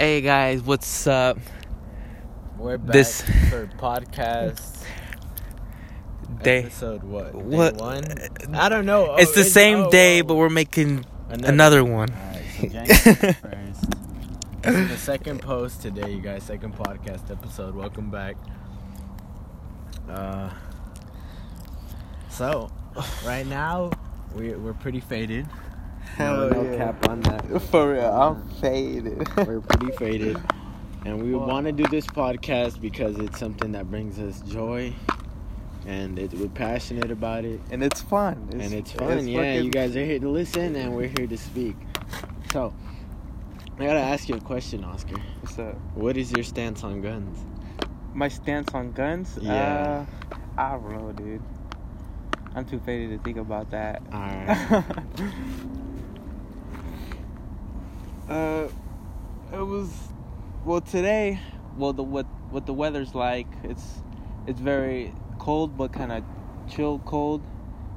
Hey guys, what's up? We're back for podcast. Episode what? Day one? I don't know. It's the same day, but we're making another one. Alright, so January 1st. The second post today, you guys. Second podcast episode. Welcome back. So, right now, we're pretty faded. No cap on that. For real, I'm faded. We're pretty faded. And we want to do this podcast because it's something that brings us joy. And we're passionate about it. And it's fun. It's fun. You guys are here to listen and we're here to speak. So, I got to ask you a question, Oscar. What's up? What is your stance on guns? My stance on guns? Yeah. I don't know, dude. I'm too faded to think about that. All right. Today, the weather's like, it's very cold, but kind of chill cold,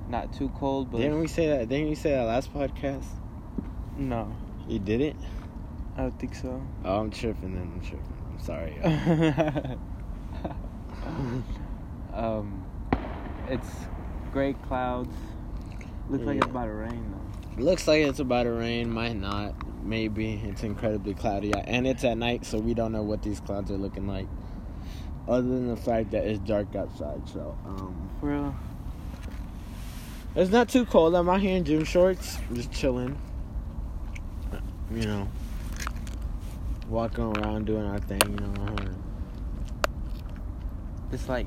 not too cold. But didn't you say that last podcast? No. You didn't? I don't think so. Oh, I'm tripping. I'm sorry. It's gray clouds. Looks like it's about to rain though. Looks like it's about to rain, might not, maybe. It's incredibly cloudy, and it's at night, so we don't know what these clouds are looking like, other than the fact that it's dark outside, so, For real? It's not too cold, I'm out here in gym shorts, just chilling, you know, walking around, doing our thing, you know. It's like,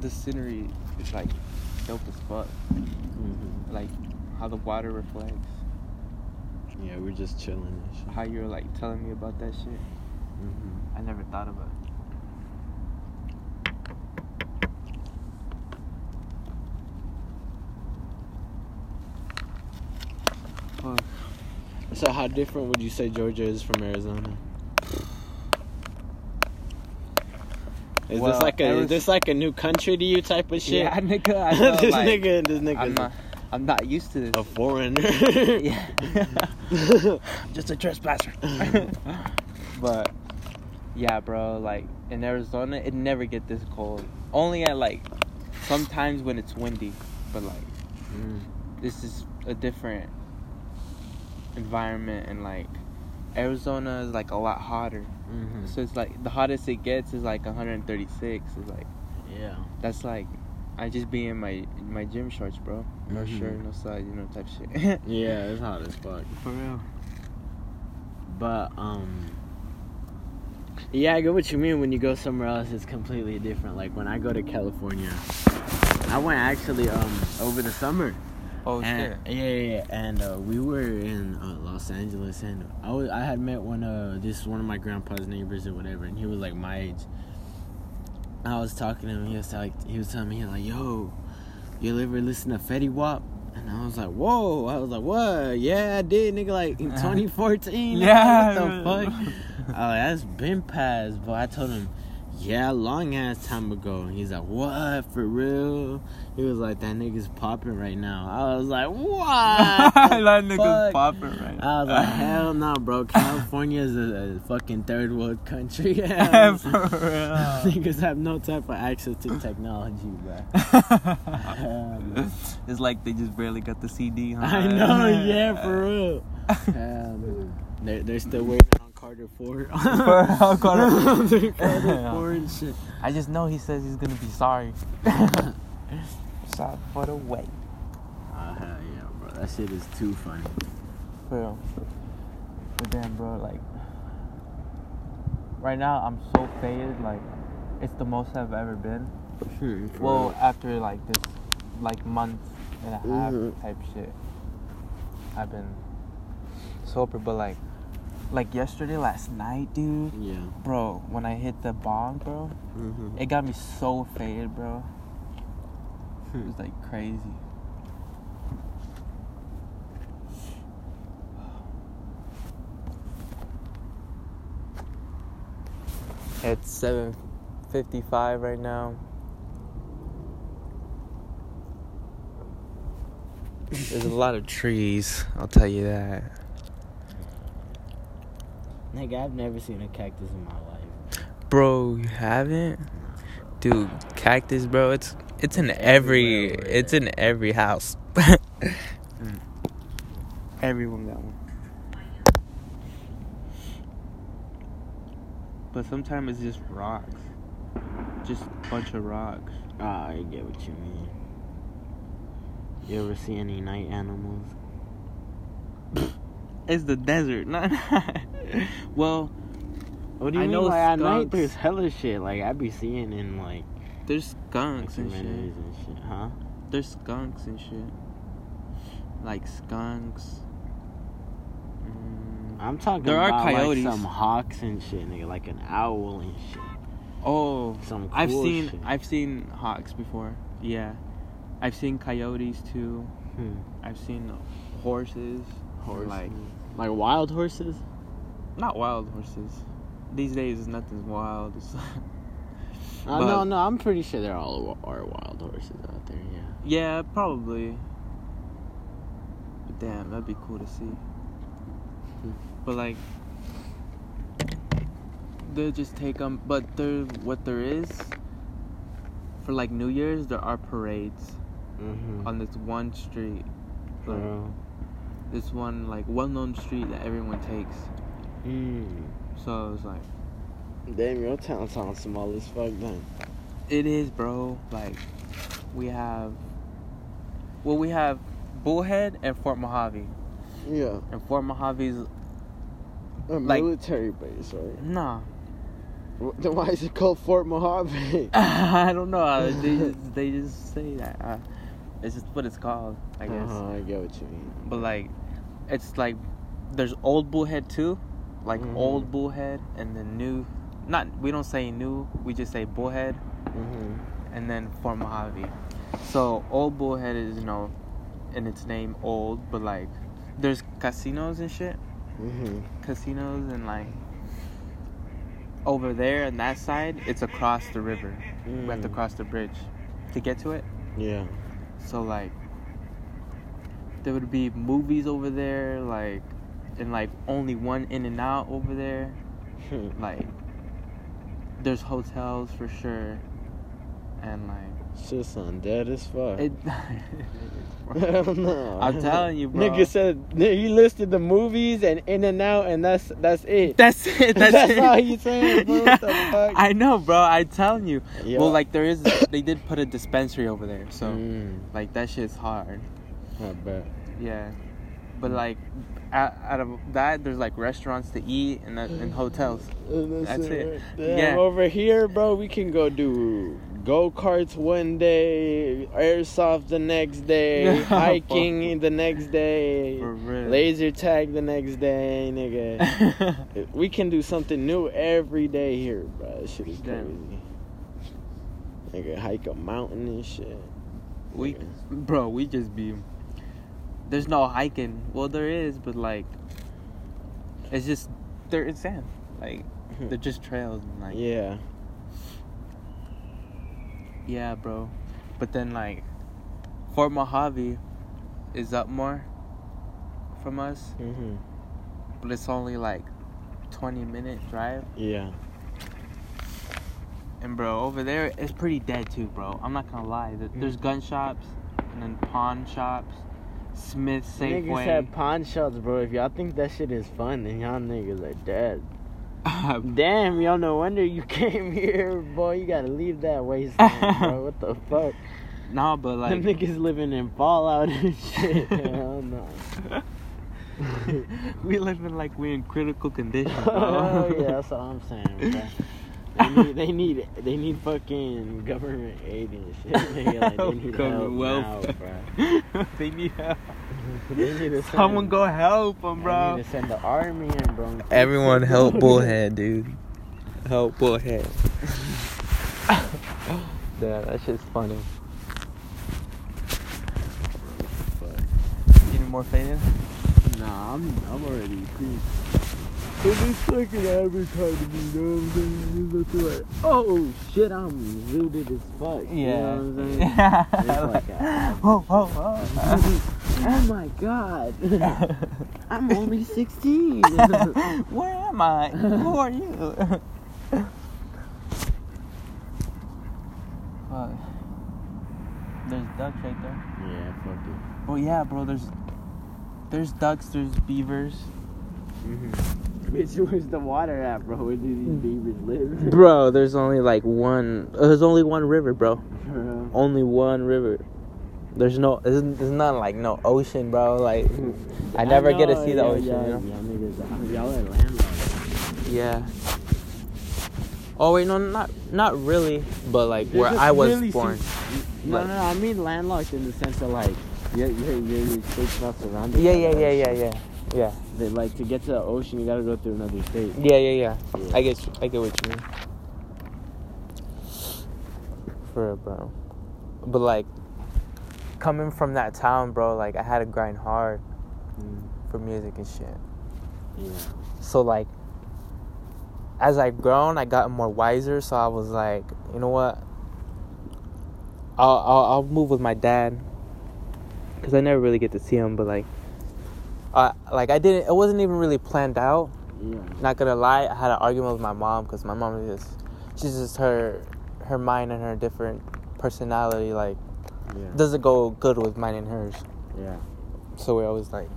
the scenery is like, dope as fuck, mm-hmm. Like, how the water reflects. Yeah, we're just chilling and shit. How you were like telling me about that shit. Mm-hmm. I never thought about it. Fuck. So how different would you say Georgia is from Arizona? Is this like a new country to you type of shit? Yeah, nigga, I know, this nigga. I'm not used to this. A foreigner. Yeah. Just a trespasser. But, yeah, bro, like, in Arizona, it never get this cold. Only at, like, sometimes when it's windy. But, like, This is a different environment. And, like, Arizona is, like, a lot hotter. Mm-hmm. So, it's, like, the hottest it gets is, like, 136. It's, like, yeah. That's, like... I just be in my gym shorts, bro. No shirt, no side, you know, type shit. Yeah, it's hot as fuck. For real. But, yeah, I get what you mean. When you go somewhere else, it's completely different. Like, when I go to California, I went actually, over the summer. Oh, shit. Yeah. And, we were in, Los Angeles, and I had met one of my grandpa's neighbors or whatever, and he was, like, my age. I was talking to him, he was telling me, yo, you ever listen to Fetty Wap? And I was like, whoa. I was like, what? Yeah, I did, nigga, like, in 2014. Yeah. Like, what the fuck? I was like, that's been past. But I told him, yeah, long-ass time ago. And he's like, what? For real? He was like, that nigga's popping right now. I was like, what? That nigga's popping right now. I was like, hell no, bro. California is a fucking third world country. Yeah, for real. Niggas have no type of access to technology, bro. It's like they just barely got the CD, huh? I know, yeah, for real. They're still waiting on Carter 4. Carter 4 and shit. I just know he says he's gonna be sorry. Sorry for the wait. Hell yeah, bro. That shit is too funny. For real. But then, bro, like... Right now, I'm so faded, like... It's the most I've ever been. Sure. Well, after, like, this... Like, month and a half type shit. I've been... sober, but, like... Like, yesterday, last night, dude... Yeah. Bro, when I hit the bong, bro... Mm-hmm. It got me so faded, bro. It was like crazy. It's 7:55 right now. There's a lot of trees, I'll tell you that. Nigga, I've never seen a cactus in my life. Bro, you haven't? Dude, cactus, bro, it's in every it's in every house. Everyone got one. But sometimes it's just rocks. Just a bunch of rocks. Ah, I get what you mean. You ever see any night animals? It's the desert, not well, what do you mean? Like, at night there's hella shit. Like, I be seeing in, like, there's skunks and shit. Huh? There's skunks and shit. Like skunks. I'm talking about coyotes. Like some hawks and shit, nigga, like an owl and shit. Oh, some cool shit. I've seen hawks before. Yeah, I've seen coyotes too. I've seen horses. Like wild horses? Not wild horses. These days, nothing's wild. No, I'm pretty sure there all are wild horses out there. Yeah. Yeah, probably. But damn, that'd be cool to see. But, like, they'll just take them. But what there is, for, like, New Year's, there are parades on this one street. Like, this one, like, well-known street that everyone takes. So, it's like... Damn, your town sounds small as fuck, then. It is, bro. Like, we have... Well, we have Bullhead and Fort Mojave. Yeah. And Fort Mojave's a military base, right? Nah. Then why is it called Fort Mojave? I don't know. They just say that. It's just what it's called, I guess. I get what you mean. But, like, it's like there's old Bullhead too, like old Bullhead, and then new. Not we don't say new. We just say Bullhead, and then Fort Mojave. So old Bullhead is, you know, in its name old, but like. There's casinos and shit. Casinos and, like, over there on that side, it's across the river. We have to cross the bridge to get to it. Yeah. So, like, there would be movies over there, like, and, like, only one In-N-Out over there. Like, there's hotels for sure. And, like... Shit sound dead as fuck. Hell no. I'm telling you, bro. Nigga said he listed the movies and In-N-Out, and that's it. That's it. All he's saying, bro. Yeah. What the fuck? I know, bro. I'm telling you. Yeah. Well, like, there is... They did put a dispensary over there, so... Like, that shit's hard. I bet. Yeah. But, like, out of that, there's, like, restaurants to eat and hotels. That's it. Right. Yeah. Over here, bro, we can go do... Go-karts one day, airsoft the next day, hiking the next day, laser tag the next day, nigga. We can do something new every day here, bro. This shit is crazy. Nigga, hike a mountain and shit. We just be... There's no hiking. Well, there is, but, like, it's just... It's sand. Like, they're just trails. And, like, yeah. Yeah, bro. But then, like, Fort Mojave is up more from us. But it's only, like, 20-minute drive. Yeah. And, bro, over there, it's pretty dead, too, bro. I'm not gonna lie. There's gun shops and then pawn shops. Smith, Safeway. Niggas had pawn shops, bro. If y'all think that shit is fun, then y'all niggas are dead. Damn, y'all, no wonder you came here, boy. You gotta leave that wasteland, bro. What the fuck? Nah, but, like... Them niggas living in Fallout and shit. Hell no. We living like we're in critical condition, bro. Oh, yeah, that's what I'm saying, bro. They need fucking government aid and shit. Nigga. Like, they need help now, bro. They need help. Someone go help him, bro. They need to send the army in, bro. Everyone help Bullhead, dude. Help Bullhead. Damn, that shit's funny. You need more faded? Nah, I'm already creased. It's like an advertisement, you know what I'm saying? Like, oh shit, I'm rooted as fuck. Yeah. You know what I'm saying? It's like, oh. Oh my God. I'm only 16. Where am I? Who are you? Fuck. There's ducks right there. Yeah, fuck it. Oh yeah, bro, there's ducks, there's beavers. Bitch, where's the water at, bro? Where do these beavers live? Bro, there's only one river, bro. Only one river. There's not like no ocean, bro. Like, I never get to see the ocean, you know? Y'all are landlocked. Yeah. Oh, wait, no, not really, but, like, where I was really born. No, I mean landlocked in the sense of, like, you're not surrounded. Yeah. They, like, to get to the ocean, you gotta go through another state. Yeah. I get what you mean. For real, bro. But, like, coming from that town, bro, like, I had to grind hard for music and shit. Yeah. So, like, as I've grown, I got more wiser, so I was like, you know what? I'll move with my dad, because I never really get to see him, but, like, it wasn't even really planned out. Yeah. Not gonna lie, I had an argument with my mom, because my mom is just, she's just her mind and her different personality, like, doesn't go good with mine and hers. Yeah. So we're always like,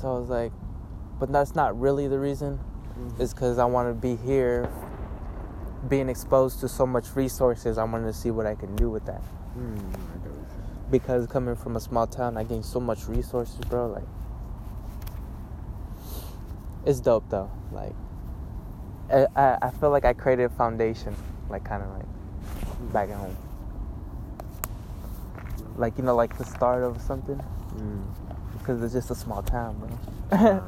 so I was like, but that's not really the reason. It's because I want to be here, being exposed to so much resources. I wanted to see what I can do with that. Because coming from a small town, I gained so much resources, bro. Like, it's dope, though. Like, I feel like I created a foundation, like, kind of like back at home. Like, you know, like the start of something. Because it's just a small town, bro.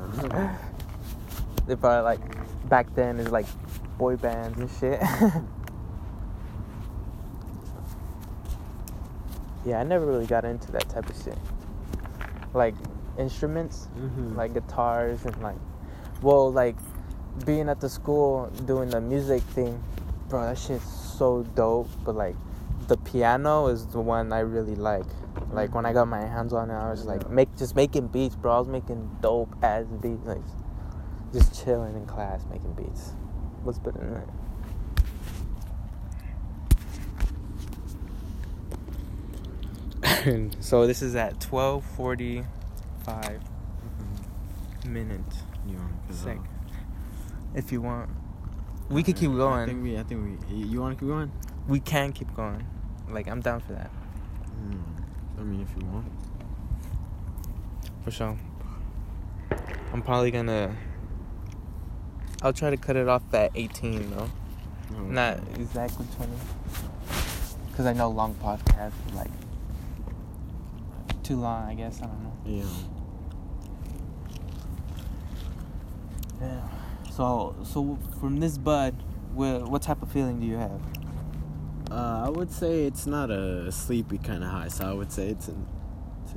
They probably, like, back then, it's like boy bands and shit. Yeah, I never really got into that type of shit. Like, instruments, like guitars and, like, well, like, being at the school doing the music thing, bro, that shit's so dope. But, like, the piano is the one I really like. Like, when I got my hands on it, I was like, making beats, bro. I was making dope ass beats, like, just chilling in class, making beats. What's better than that? So this is at 12:45 minute. You want to sec. If you want, we could keep going. I think we. You want to keep going? We can keep going. Like, I'm down for that. I mean, if you want. For sure. I'm probably gonna. I'll try to cut it off at 18, though. Okay. Not exactly 20. Because I know long podcasts are, like, too long, I guess. I don't know. Yeah. So from this bud, what type of feeling do you have? I would say it's not a sleepy kind of high, so I would say it's an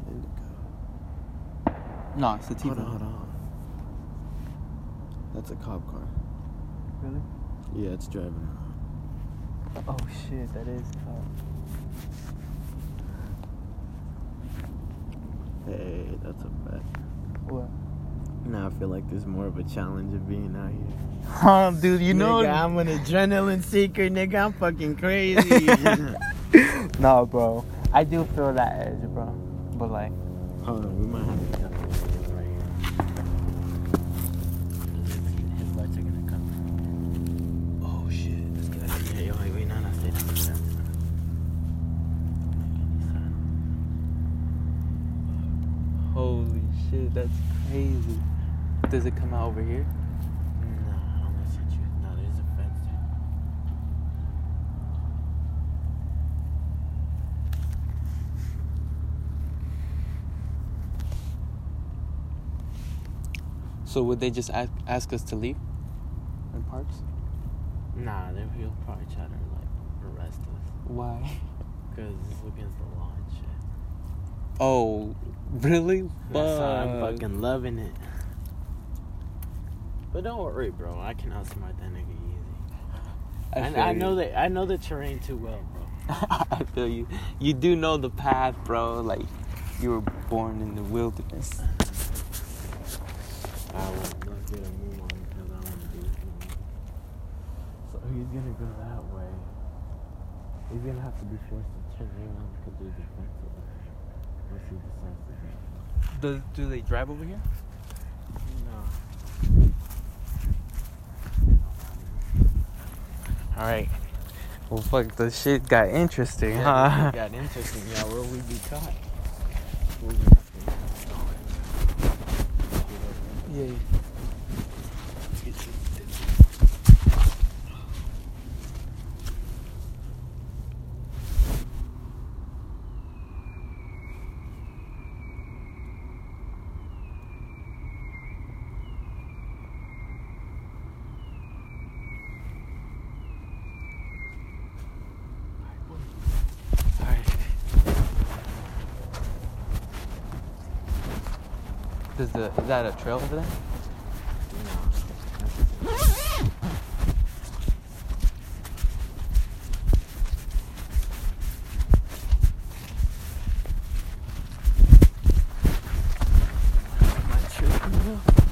indigo. No, it's a sativa. Hold on. That's a cop car. Really? Yeah, it's driving around. Oh shit, that is tough. Hey, that's a bet. What? Now I feel like there's more of a challenge of being out here. Huh, dude, you know. Nigga, I'm an adrenaline seeker, nigga. I'm fucking crazy. No, bro. I do feel that edge, bro. But, like. Hold on, we might have to. Shit, that's crazy. Does it come out over here? No, I don't see you. No, there's a fence there. So would they just ask us to leave? In parks? Nah, they'll probably try to, like, arrest us. Why? Because it's against the law and shit. Oh, really? I'm fucking loving it. But don't worry, bro. I can outsmart that nigga easy. I know the terrain too well, bro. I feel you. You do know the path, bro. Like, You were born in the wilderness. I was not going to move on because I want to do it anymore. So he's going to go that way. He's going to have to be forced to turn around because they're defensive. Unless he decides to go. Do they drive over here? No. Alright. Well, fuck, the shit got interesting, huh? Got interesting. Yeah, where would we be caught? Yeah. Is that a trail over there? No.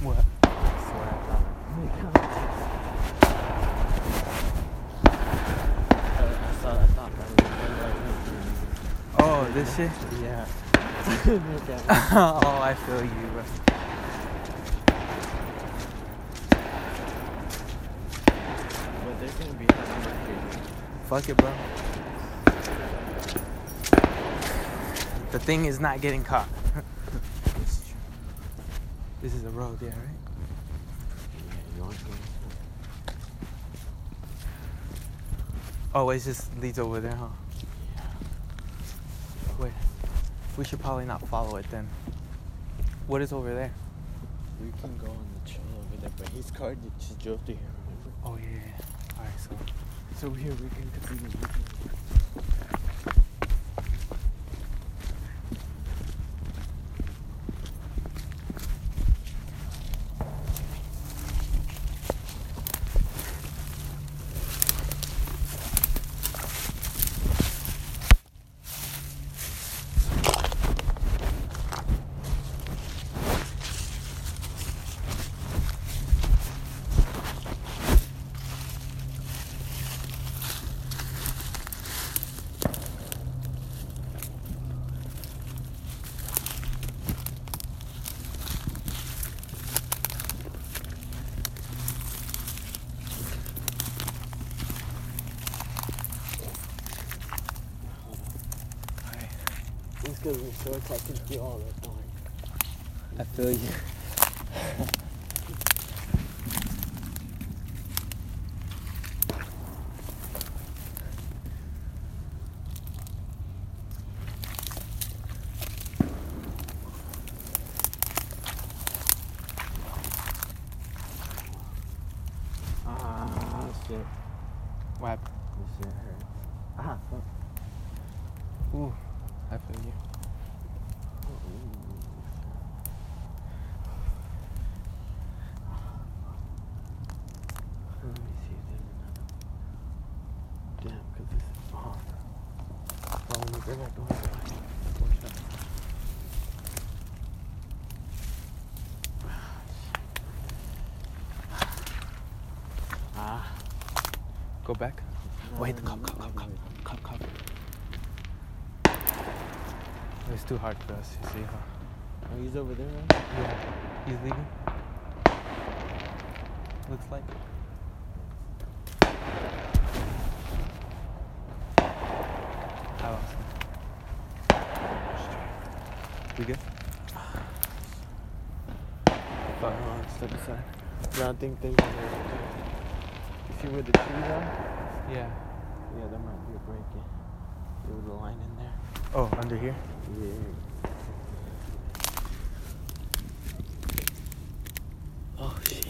What? I thought that was oh, this shit? Yeah. Oh, I feel you, bro. But there's gonna be a number. Fuck it, bro. The thing is not getting caught. This is a road, yeah, right? Yeah, you want to go. Oh, it just leads over there, huh? Yeah. Wait. We should probably not follow it then. What is over there? We can go on the trail over there, but his car just drove through here, remember? Oh, yeah. Alright, so here we can continue. I can feel all the time. I feel you. Shit. What happened? This shit hurts. Ah, fuck. Ooh, I feel you. Go back. Wait, come. It's too hard for us, you see, huh? Oh, he's over there, right? Yeah. He's leaving. Looks like. How else? We good? Fuck, no, it's the side. I don't think they're going to. See where the trees are? Yeah. Yeah, there might be a break in. There was a line in there. Oh, under here? Yeah. Oh, shit.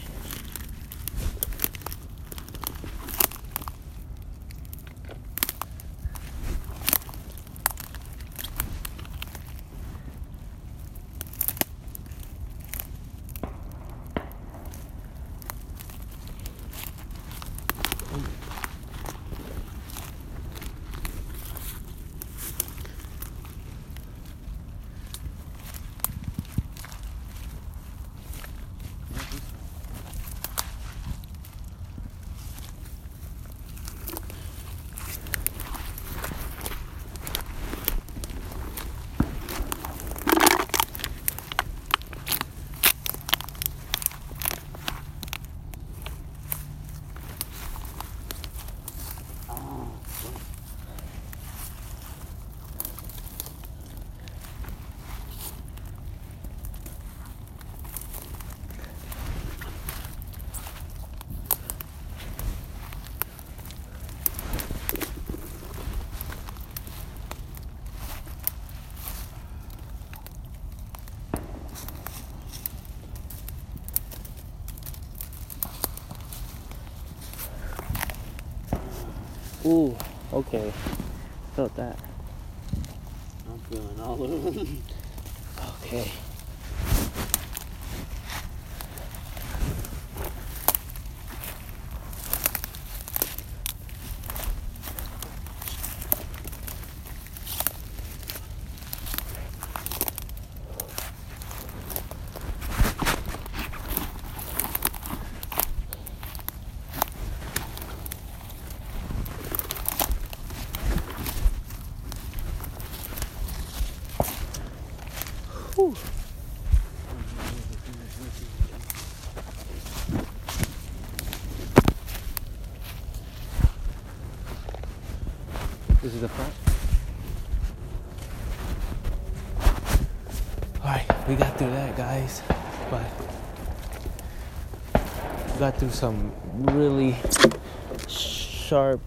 Ooh, okay. Felt that. I'm feeling all of them. Okay. Ooh. This is the front. Alright, we got through that, guys. But we got through some really sharp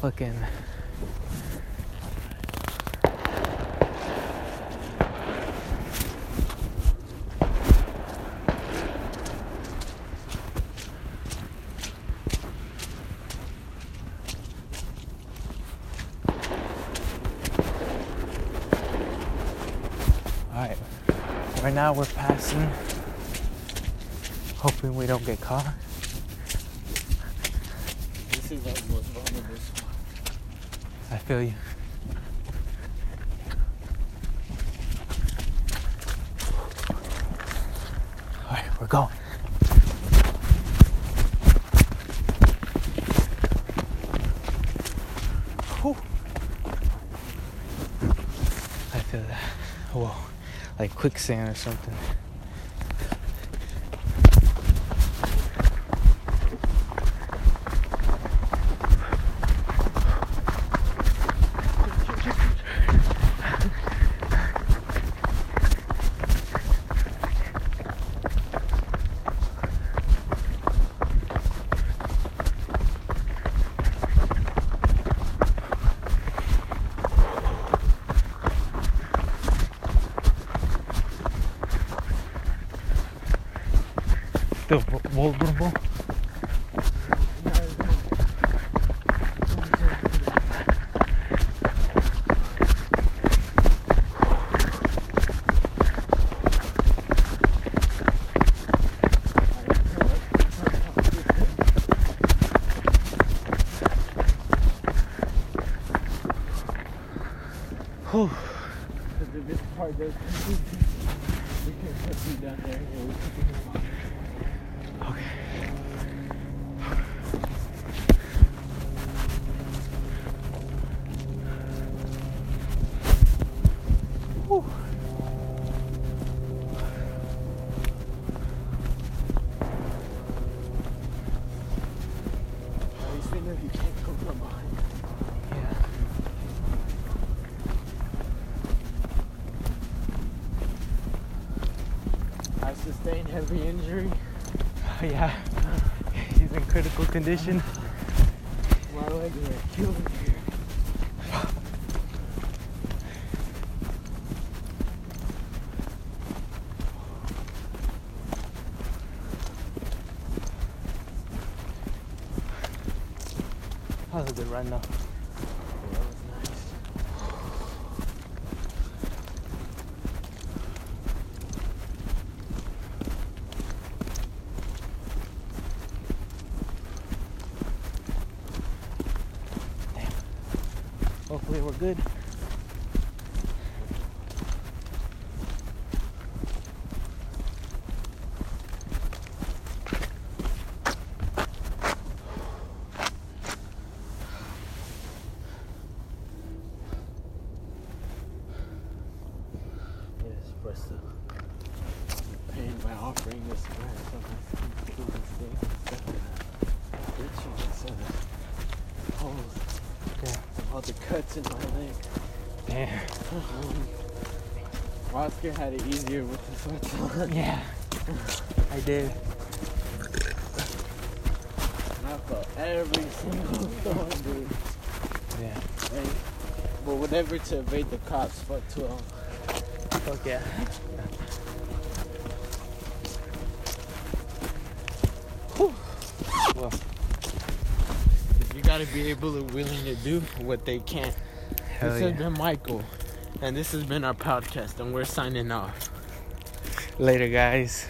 fucking right now we're passing, hoping we don't get caught. This is our most vulnerable spot. I feel you. Alright, we're going. Whew. I feel that. Whoa. Like quicksand or something. Vulnerable. Whew. This part does. We can put you down there and we can keep you. Okay. Whew. At least they know you can't go from behind. Yeah. I sustained heavy injury. Yeah, he's in critical condition. My legs are killing here. That was a good run, though. Yeah, that was nice. Hopefully we're good. Yes, for us to pay by offering this man something to this thing instead of holes. All the cuts in my leg. Damn. Oscar had it easier with the sweats on. Yeah, I did. And I felt every single thorn, dude. Yeah. And, but whatever to evade the cops, fuck 12. Fuck yeah. Whew. Well. gotta be able and willing to do what they can't. This has been Michael, and this has been our podcast, and we're signing off. Later, guys.